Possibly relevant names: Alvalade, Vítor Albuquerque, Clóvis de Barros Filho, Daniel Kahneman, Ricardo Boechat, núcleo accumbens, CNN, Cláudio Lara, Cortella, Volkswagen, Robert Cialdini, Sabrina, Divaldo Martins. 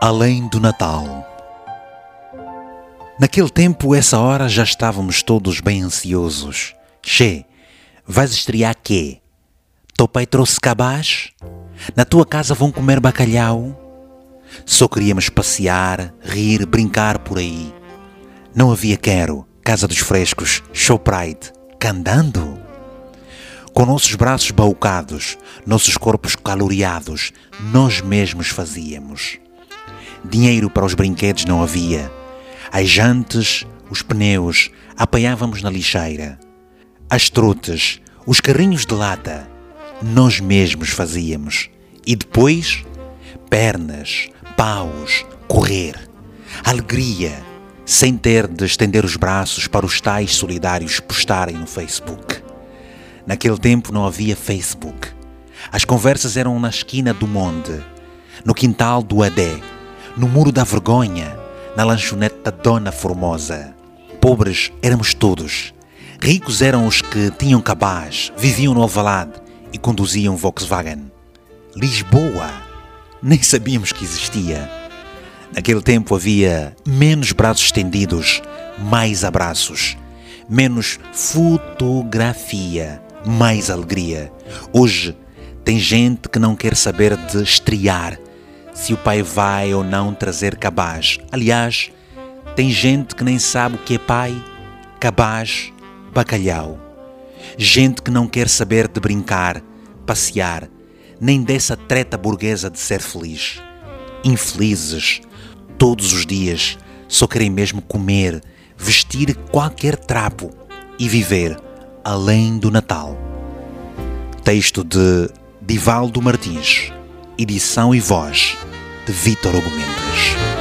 além do Natal. Naquele tempo, essa hora, já estávamos todos bem ansiosos. Che, vais estrear quê? Teu pai trouxe cabaz? Na tua casa vão comer bacalhau? Só queríamos passear, rir, brincar por aí. Não havia quero, casa dos frescos, show pride, candando. Com nossos braços baucados, nossos corpos caloriados, nós mesmos fazíamos. Dinheiro para os brinquedos não havia. As jantes, os pneus, apanhávamos na lixeira. As trotes, os carrinhos de lata, nós mesmos fazíamos. E depois, pernas, paus, correr. Alegria, sem ter de estender os braços para os tais solidários postarem no Facebook. Naquele tempo não havia Facebook. As conversas eram na esquina do monte, no quintal do Adé, no muro da vergonha, na lanchonete da Dona Formosa. Pobres éramos todos. Ricos eram os que tinham cabaz, viviam no Alvalade e conduziam Volkswagen. Lisboa, nem sabíamos que existia. Naquele tempo havia menos braços estendidos, mais abraços, menos fotografia, mais alegria. Hoje tem gente que não quer saber de estrear, se o pai vai ou não trazer cabaz. Aliás, tem gente que nem sabe o que é pai, cabaz, bacalhau. Gente que não quer saber de brincar, passear, nem dessa treta burguesa de ser feliz. Infelizes, todos os dias, só querem mesmo comer, vestir qualquer trapo e viver além do Natal. Texto de Divaldo Martins. Edição e voz de Vítor Albuquerque.